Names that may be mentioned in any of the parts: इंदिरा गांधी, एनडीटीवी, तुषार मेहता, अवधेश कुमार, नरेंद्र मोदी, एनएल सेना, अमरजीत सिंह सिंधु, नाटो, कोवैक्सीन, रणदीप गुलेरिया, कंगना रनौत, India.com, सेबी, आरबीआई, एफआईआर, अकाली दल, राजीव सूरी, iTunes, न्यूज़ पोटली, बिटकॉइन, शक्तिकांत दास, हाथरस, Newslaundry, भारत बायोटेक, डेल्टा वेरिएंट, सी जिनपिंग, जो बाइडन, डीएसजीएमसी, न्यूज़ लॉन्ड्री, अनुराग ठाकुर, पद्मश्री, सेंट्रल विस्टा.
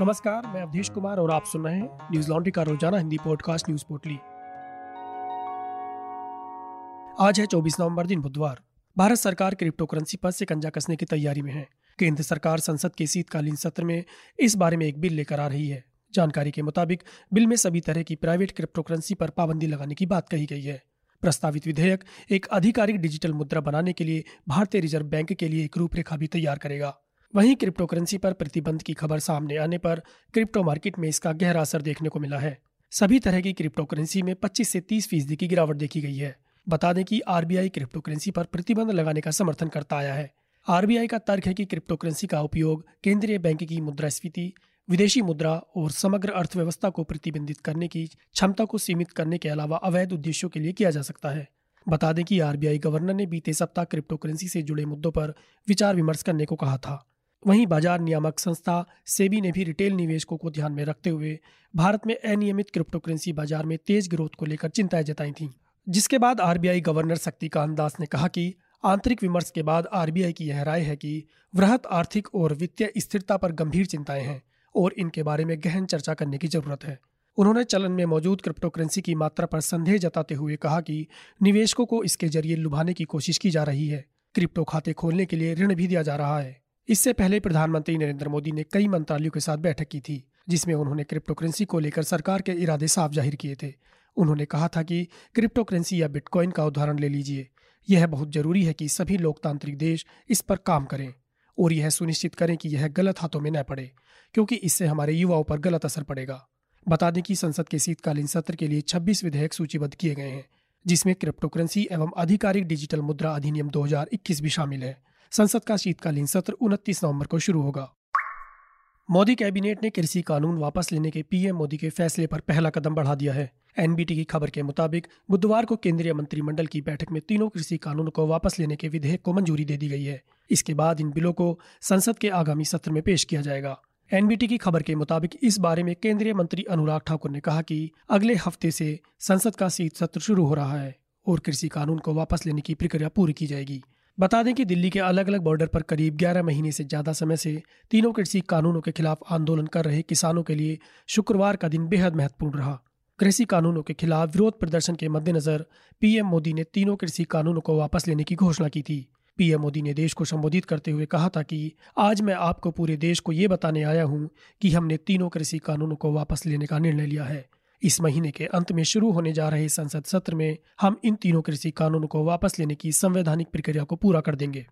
नमस्कार, मैं अवधेश कुमार और आप सुन रहे हैं न्यूज़ लॉन्ड्री का रोजाना हिंदी पॉडकास्ट न्यूज़ पोटली। आज है 24 नवंबर दिन बुधवार। भारत सरकार क्रिप्टो करेंसी पर शिकंजा कसने की तैयारी में है। केंद्र सरकार संसद के शीतकालीन सत्र में इस बारे में एक बिल लेकर आ रही है। जानकारी के मुताबिक बिल में सभी तरह की प्राइवेट क्रिप्टो करेंसी पर पाबंदी लगाने की बात कही गई है। प्रस्तावित विधेयक एक आधिकारिक डिजिटल मुद्रा बनाने के लिए भारतीय रिजर्व बैंक के लिए एक रूपरेखा भी तैयार करेगा। वहीं क्रिप्टो करेंसी पर प्रतिबंध की खबर सामने आने पर क्रिप्टो मार्केट में इसका गहरा असर देखने को मिला है। सभी तरह की क्रिप्टो करेंसी में 25 से 30% की गिरावट देखी गई है। बता दें कि आरबीआई क्रिप्टो करेंसी पर प्रतिबंध लगाने का समर्थन करता आया है। आरबीआई का तर्क है कि क्रिप्टो करेंसी का उपयोग केंद्रीय बैंक की मुद्रास्फीति, विदेशी मुद्रा और समग्र अर्थव्यवस्था को प्रतिबंधित करने की क्षमता को सीमित करने के अलावा अवैध उद्देश्यों के लिए किया जा सकता है। बता दें कि आरबीआई गवर्नर ने बीते सप्ताह क्रिप्टो करेंसी से जुड़े मुद्दों पर विचार विमर्श करने को कहा था। वहीं बाजार नियामक संस्था सेबी ने भी रिटेल निवेशकों को ध्यान में रखते हुए भारत में अनियमित क्रिप्टो करेंसी बाजार में तेज ग्रोथ को लेकर चिंताएं जताई थीं, जिसके बाद आरबीआई गवर्नर शक्तिकांत दास ने कहा कि आंतरिक विमर्श के बाद आरबीआई की यह राय है कि वृहत आर्थिक और वित्तीय स्थिरता पर गंभीर चिंताएं हैं और इनके बारे में गहन चर्चा करने की जरूरत है। उन्होंने चलन में मौजूद क्रिप्टो करेंसी की मात्रा पर संदेह जताते हुए कहा कि निवेशकों को इसके जरिए लुभाने की कोशिश की जा रही है। क्रिप्टो खाते खोलने के लिए ऋण भी दिया जा रहा है। इससे पहले प्रधानमंत्री नरेंद्र मोदी ने कई मंत्रालयों के साथ बैठक की थी, जिसमें उन्होंने क्रिप्टो करेंसी को लेकर सरकार के इरादे साफ जाहिर किए थे। उन्होंने कहा था कि क्रिप्टो करेंसी या बिटकॉइन का उदाहरण ले लीजिए, यह बहुत जरूरी है कि सभी लोकतांत्रिक देश इस पर काम करें और यह सुनिश्चित करें कि यह गलत हाथों में न पड़े, क्योंकि इससे हमारे युवाओं पर गलत असर पड़ेगा। बता दें कि संसद के शीतकालीन सत्र के लिए 26 विधेयक सूचीबद्ध किए गए हैं, जिसमें क्रिप्टो करेंसी एवं आधिकारिक डिजिटल मुद्रा अधिनियम 2021 भी शामिल है। संसद का शीतकालीन सत्र 29 नवंबर को शुरू होगा। मोदी कैबिनेट ने कृषि कानून वापस लेने के पीएम मोदी के फैसले पर पहला कदम बढ़ा दिया है। एनबीटी की खबर के मुताबिक बुधवार को केंद्रीय मंत्रिमंडल की बैठक में तीनों कृषि कानूनों को वापस लेने के विधेयक को मंजूरी दे दी गई है। इसके बाद इन बिलों को संसद के आगामी सत्र में पेश किया जाएगा। एनबीटी की खबर के मुताबिक इस बारे में केंद्रीय मंत्री अनुराग ठाकुर ने कहा कि अगले हफ्ते से संसद का शीत सत्र शुरू हो रहा है और कृषि कानून को वापस लेने की प्रक्रिया पूरी की जाएगी। बता दें कि दिल्ली के अलग अलग बॉर्डर पर करीब 11 महीने से ज़्यादा समय से तीनों कृषि कानूनों के खिलाफ आंदोलन कर रहे किसानों के लिए शुक्रवार का दिन बेहद महत्वपूर्ण रहा। कृषि कानूनों के खिलाफ विरोध प्रदर्शन के मद्देनज़र पीएम मोदी ने तीनों कृषि कानूनों को वापस लेने की घोषणा की थी। पीएम मोदी ने देश को संबोधित करते हुए कहा था कि आज मैं आपको पूरे देश को ये बताने आया हूँ कि हमने तीनों कृषि कानूनों को वापस लेने का निर्णय लिया है। इस महीने के अंत में शुरू होने जा रहे संसद सत्र में हम इन तीनों कृषि कानूनों को वापस लेने की संवैधानिक प्रक्रिया को पूरा कर देंगे।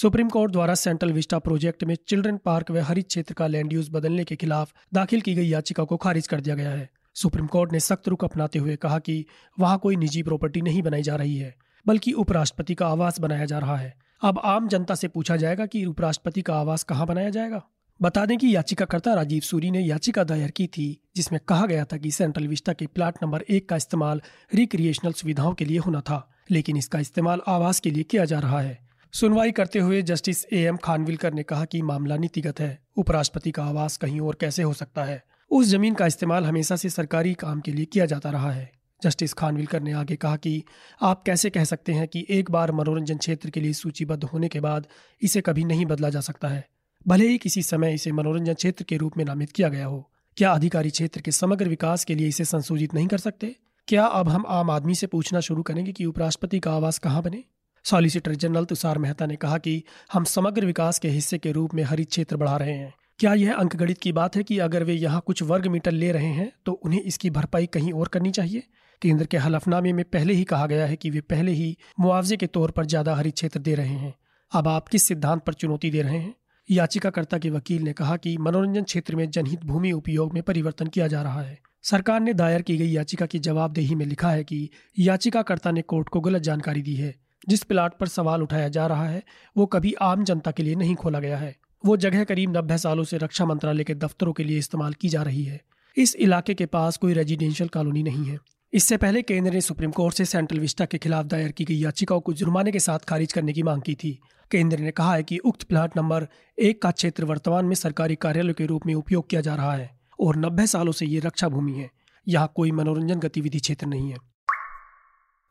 सुप्रीम कोर्ट द्वारा सेंट्रल विस्टा प्रोजेक्ट में चिल्ड्रन पार्क व हरित क्षेत्र का लैंड यूज बदलने के खिलाफ दाखिल की गई याचिका को खारिज कर दिया गया है। सुप्रीम कोर्ट ने सख्त रुख अपनाते हुए कहा कि वहां कोई निजी प्रॉपर्टी नहीं बनाई जा रही है, बल्कि उपराष्ट्रपति का आवास बनाया जा रहा है। अब आम जनता से पूछा जाएगा कि उपराष्ट्रपति का आवास कहां बनाया जाएगा। बता दें कि याचिकाकर्ता राजीव सूरी ने याचिका दायर की थी, जिसमें कहा गया था कि सेंट्रल विस्टा के प्लाट नंबर 1 का इस्तेमाल रिक्रिएशनल सुविधाओं के लिए होना था, लेकिन इसका इस्तेमाल आवास के लिए किया जा रहा है। सुनवाई करते हुए जस्टिस एएम खानविलकर ने कहा कि मामला नीतिगत है। उपराष्ट्रपति का आवास कहीं और कैसे हो सकता है? उस जमीन का इस्तेमाल हमेशा से सरकारी काम के लिए किया जाता रहा है। जस्टिस खानविलकर ने आगे कहा कि आप कैसे कह सकते हैं कि एक बार मनोरंजन क्षेत्र के लिए सूचीबद्ध होने के बाद इसे कभी नहीं बदला जा सकता है, भले ही किसी समय इसे मनोरंजन क्षेत्र के रूप में नामित किया गया हो। क्या अधिकारी क्षेत्र के समग्र विकास के लिए इसे संशोधित नहीं कर सकते? क्या अब हम आम आदमी से पूछना शुरू करेंगे कि उपराष्ट्रपति का आवास कहाँ बने? सॉलिसिटर जनरल तुषार मेहता ने कहा कि हम समग्र विकास के हिस्से के रूप में हरित क्षेत्र बढ़ा रहे हैं। क्या यह अंकगणित की बात है कि अगर वे यहाँ कुछ वर्ग मीटर ले रहे हैं तो उन्हें इसकी भरपाई कहीं और करनी चाहिए? केंद्र के हलफनामे में पहले ही कहा गया है कि वे पहले ही मुआवजे के तौर पर ज्यादा हरित क्षेत्र दे रहे हैं। अब आप किस सिद्धांत पर चुनौती दे रहे हैं? याचिकाकर्ता के वकील ने कहा कि मनोरंजन क्षेत्र में जनहित भूमि उपयोग में परिवर्तन किया जा रहा है। सरकार ने दायर की गई याचिका की जवाबदेही में लिखा है कि याचिकाकर्ता ने कोर्ट को गलत जानकारी दी है। जिस प्लाट पर सवाल उठाया जा रहा है वो कभी आम जनता के लिए नहीं खोला गया है। वो जगह करीब 90 सालों से रक्षा मंत्रालय के दफ्तरों के लिए इस्तेमाल की जा रही है। इस इलाके के पास कोई रेजिडेंशियल कॉलोनी नहीं है। इससे पहले केंद्र ने सुप्रीम कोर्ट से सेंट्रल विस्टा के खिलाफ दायर की गई याचिकाओं को जुर्माने के साथ खारिज करने की मांग की थी। केंद्र ने कहा है कि उक्त प्लाट नंबर 1 का क्षेत्र वर्तमान में सरकारी कार्यालय के रूप में उपयोग किया जा रहा है और 90 सालों से ये रक्षा भूमि है। यहाँ कोई मनोरंजन गतिविधि क्षेत्र नहीं है।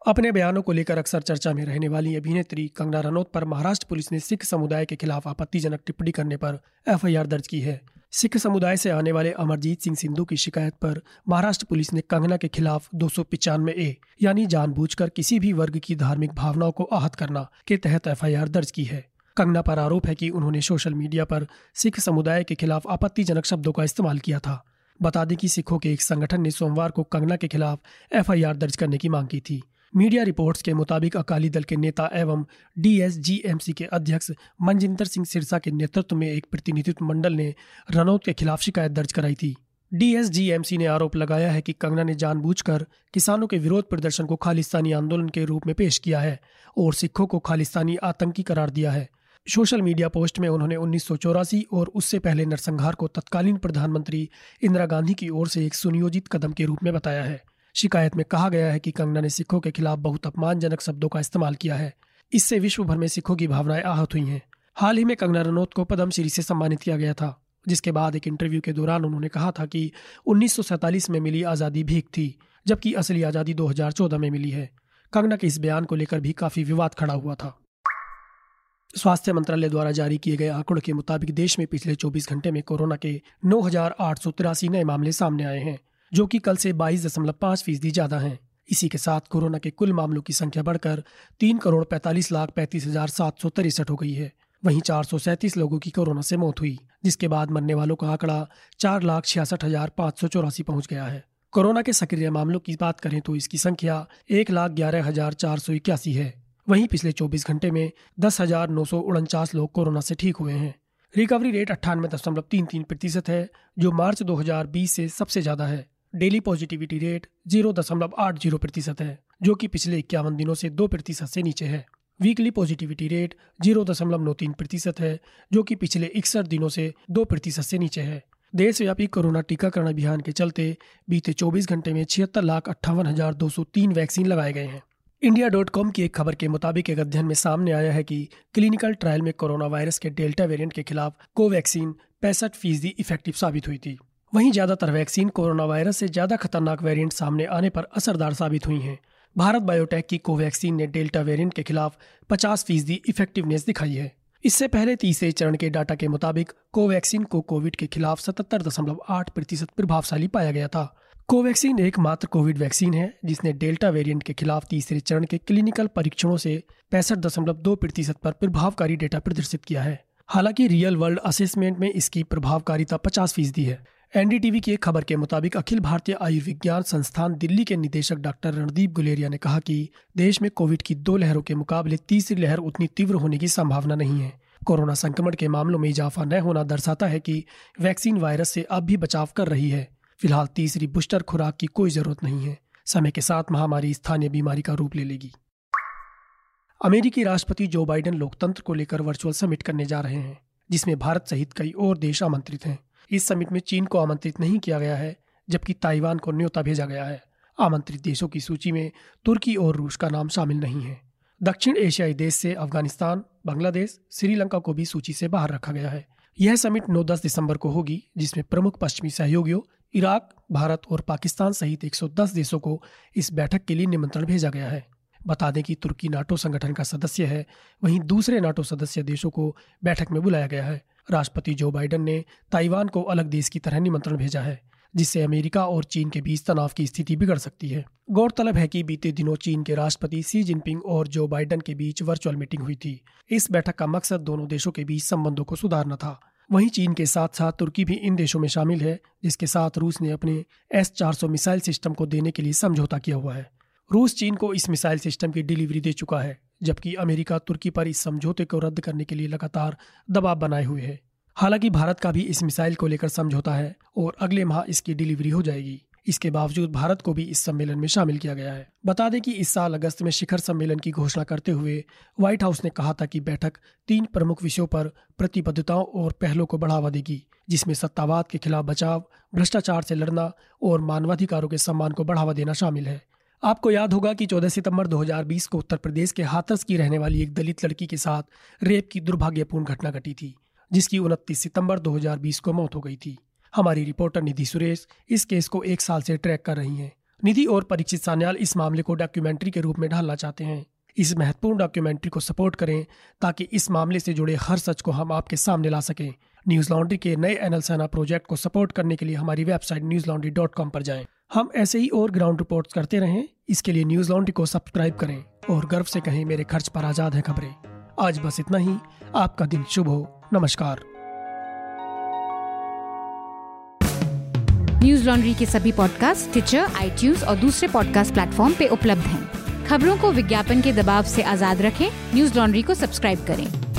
अपने बयानों को लेकर अक्सर चर्चा में रहने वाली अभिनेत्री कंगना रनौत पर महाराष्ट्र पुलिस ने सिख समुदाय के खिलाफ आपत्तिजनक टिप्पणी करने पर एफआईआर दर्ज की है। सिख समुदाय से आने वाले अमरजीत सिंह सिंधु की शिकायत पर महाराष्ट्र पुलिस ने कंगना के खिलाफ 295A यानी जानबूझकर किसी भी वर्ग की धार्मिक भावनाओं को आहत करना के तहत एफआईआर दर्ज की है। कंगना पर आरोप है कि उन्होंने सोशल मीडिया पर सिख समुदाय के खिलाफ आपत्तिजनक शब्दों का इस्तेमाल किया था। बता दें कि सिखों के एक संगठन ने सोमवार को कंगना के खिलाफ एफआईआर दर्ज करने की मांग की थी। मीडिया रिपोर्ट्स के मुताबिक अकाली दल के नेता एवं डीएसजीएमसी के अध्यक्ष मनजिंदर सिंह सिरसा के नेतृत्व में एक प्रतिनिधित्व मंडल ने रनौत के खिलाफ शिकायत दर्ज कराई थी। डीएसजीएमसी ने आरोप लगाया है कि कंगना ने जानबूझकर किसानों के विरोध प्रदर्शन को खालिस्तानी आंदोलन के रूप में पेश किया है और सिखों को खालिस्तानी आतंकी करार दिया है। सोशल मीडिया पोस्ट में उन्होंने 1984 और उससे पहले नरसंहार को तत्कालीन प्रधानमंत्री इंदिरा गांधी की ओर से एक सुनियोजित कदम के रूप में बताया है। शिकायत में कहा गया है कि कंगना ने सिखों के खिलाफ बहुत अपमानजनक शब्दों का इस्तेमाल किया है। इससे विश्व भर में सिखों की भावनाएं आहत हुई हैं। हाल ही में कंगना रनौत को पद्मश्री से सम्मानित किया गया था, जिसके बाद एक इंटरव्यू के दौरान उन्होंने कहा था कि 1947 में मिली आज़ादी भीख थी, जबकि असली आज़ादी 2014 में मिली है। कंगना के इस बयान को लेकर भी काफ़ी विवाद खड़ा हुआ था। स्वास्थ्य मंत्रालय द्वारा जारी किए गए आंकड़ों के मुताबिक देश में पिछले 24 घंटे में कोरोना के 9,883 नए मामले सामने आए हैं, जो कि कल से 22.5% ज्यादा हैं। इसी के साथ कोरोना के कुल मामलों की संख्या बढ़कर 3,45,35,763 हो गई है। वहीं 437 लोगों की कोरोना से मौत हुई, जिसके बाद मरने वालों का आंकड़ा 4,66,584 पहुंच गया है। कोरोना के सक्रिय मामलों की बात करें तो इसकी संख्या 1,11,481 है। वहीं पिछले 24 घंटे में 10,949 लोग कोरोना से ठीक हुए हैं। रिकवरी रेट 98.33% है, जो मार्च 2020 से सबसे ज्यादा है। डेली पॉजिटिविटी रेट 0.80% है, जो कि पिछले 51 दिनों से 2% से नीचे है। वीकली पॉजिटिविटी रेट 0.93% है, जो कि पिछले 61 दिनों से 2% से नीचे है। देशव्यापी कोरोना टीकाकरण अभियान के चलते बीते 24 घंटे में 76,58,203 वैक्सीन लगाए गए हैं। India.com की एक खबर के मुताबिक एक अध्ययन में सामने आया है कि क्लिनिकल ट्रायल में कोरोना वायरस के डेल्टा वेरिएंट के खिलाफ कोवैक्सीन 65% इफेक्टिव साबित हुई थी। वहीं ज्यादातर वैक्सीन कोरोना वायरस से ज्यादा खतरनाक वेरिएंट सामने आने पर असरदार साबित हुई हैं। भारत बायोटेक की कोवैक्सीन ने डेल्टा वेरिएंट के खिलाफ 50% इफेक्टिवनेस दिखाई है। इससे पहले तीसरे चरण के डाटा के मुताबिक कोवैक्सीन को कोविड के खिलाफ 77.8% प्रभावशाली पाया गया था। कोवैक्सीन एकमात्र कोविड वैक्सीन है जिसने डेल्टा वेरिएंट के खिलाफ तीसरे चरण के क्लिनिकल परीक्षणों से 65.2% पर प्रभावकारी डेटा प्रदर्शित किया है। हालांकि रियल वर्ल्ड असेसमेंट में इसकी प्रभावकारिता 50% है। एनडीटीवी की एक खबर के मुताबिक अखिल भारतीय आयुर्विज्ञान संस्थान दिल्ली के निदेशक डॉक्टर रणदीप गुलेरिया ने कहा कि देश में कोविड की 2 लहरों के मुकाबले तीसरी लहर उतनी तीव्र होने की संभावना नहीं है। कोरोना संक्रमण के मामलों में इजाफा न होना दर्शाता है कि वैक्सीन वायरस से अब भी बचाव कर रही है। फिलहाल तीसरी बूस्टर खुराक की कोई जरूरत नहीं है। समय के साथ महामारी स्थानीय बीमारी का रूप ले लेगी। अमेरिकी राष्ट्रपति जो बाइडन लोकतंत्र को लेकर वर्चुअल समिट करने जा रहे हैं, जिसमें भारत सहित कई और देश आमंत्रित हैं। इस समिट में चीन को आमंत्रित नहीं किया गया है, जबकि ताइवान को न्योता भेजा गया है। आमंत्रित देशों की सूची में तुर्की और रूस का नाम शामिल नहीं है। दक्षिण एशियाई देश से अफगानिस्तान, बांग्लादेश, श्रीलंका को भी सूची से बाहर रखा गया है। यह समिट 9-10 दिसंबर को होगी, जिसमें प्रमुख पश्चिमी सहयोगियों इराक, भारत और पाकिस्तान सहित 110 देशों को इस बैठक के लिए निमंत्रण भेजा गया है। बता दें कि तुर्की नाटो संगठन का सदस्य है, वहीं दूसरे नाटो सदस्य देशों को बैठक में बुलाया गया है। राष्ट्रपति जो बाइडन ने ताइवान को अलग देश की तरह निमंत्रण भेजा है, जिससे अमेरिका और चीन के बीच तनाव की स्थिति बिगड़ सकती है। गौरतलब है कि बीते दिनों चीन के राष्ट्रपति सी जिनपिंग और जो बाइडन के बीच वर्चुअल मीटिंग हुई थी। इस बैठक का मकसद दोनों देशों के बीच संबंधों को सुधारना था। वहीं चीन के साथ साथ तुर्की भी इन देशों में शामिल है, जिसके साथ रूस ने अपने S-400 मिसाइल सिस्टम को देने के लिए समझौता किया हुआ है। रूस चीन को इस मिसाइल सिस्टम की डिलीवरी दे चुका है, जबकि अमेरिका तुर्की पर इस समझौते को रद्द करने के लिए लगातार दबाव बनाए हुए है। हालांकि भारत का भी इस मिसाइल को लेकर समझौता है और अगले माह इसकी डिलीवरी हो जाएगी। इसके बावजूद भारत को भी इस सम्मेलन में शामिल किया गया है। बता दें कि इस साल अगस्त में शिखर सम्मेलन की घोषणा करते हुए व्हाइट हाउस ने कहा था कि बैठक 3 प्रमुख विषयों पर प्रतिबद्धताओं और पहलों को बढ़ावा देगी, जिसमें सत्तावाद के खिलाफ बचाव, भ्रष्टाचार से लड़ना और मानवाधिकारों के सम्मान को बढ़ावा देना शामिल है। आपको याद होगा कि 14 सितंबर 2020 को उत्तर प्रदेश के हाथरस की रहने वाली एक दलित लड़की के साथ रेप की दुर्भाग्यपूर्ण घटना घटी थी, जिसकी 29 सितंबर 2020 को मौत हो गई थी। हमारी रिपोर्टर निधि सुरेश इस केस को 1 साल से ट्रैक कर रही हैं। निधि और परीक्षित सान्याल इस मामले को डॉक्यूमेंट्री के रूप में ढालना चाहते हैं। इस महत्वपूर्ण डॉक्यूमेंट्री को सपोर्ट करें ताकि इस मामले से जुड़े हर सच को हम आपके सामने ला सकें। न्यूज़ लॉन्ड्री के नए एनएल सेना प्रोजेक्ट को सपोर्ट करने के लिए हमारी वेबसाइट newslaundry.com पर जाएं। हम ऐसे ही और ग्राउंड रिपोर्ट्स करते रहें, इसके लिए न्यूज़ लॉन्ड्री को सब्सक्राइब करें और गर्व से कहें, मेरे खर्च पर आजाद है खबरें। आज बस इतना ही, आपका दिन शुभ हो, नमस्कार। न्यूज़ लॉन्ड्री के सभी पॉडकास्ट टिचर, iTunes और दूसरे पॉडकास्ट प्लेटफॉर्म पे उपलब्ध हैं। खबरों को विज्ञापन के दबाव से आजाद रखें, न्यूज़ लॉन्ड्री को सब्सक्राइब करें।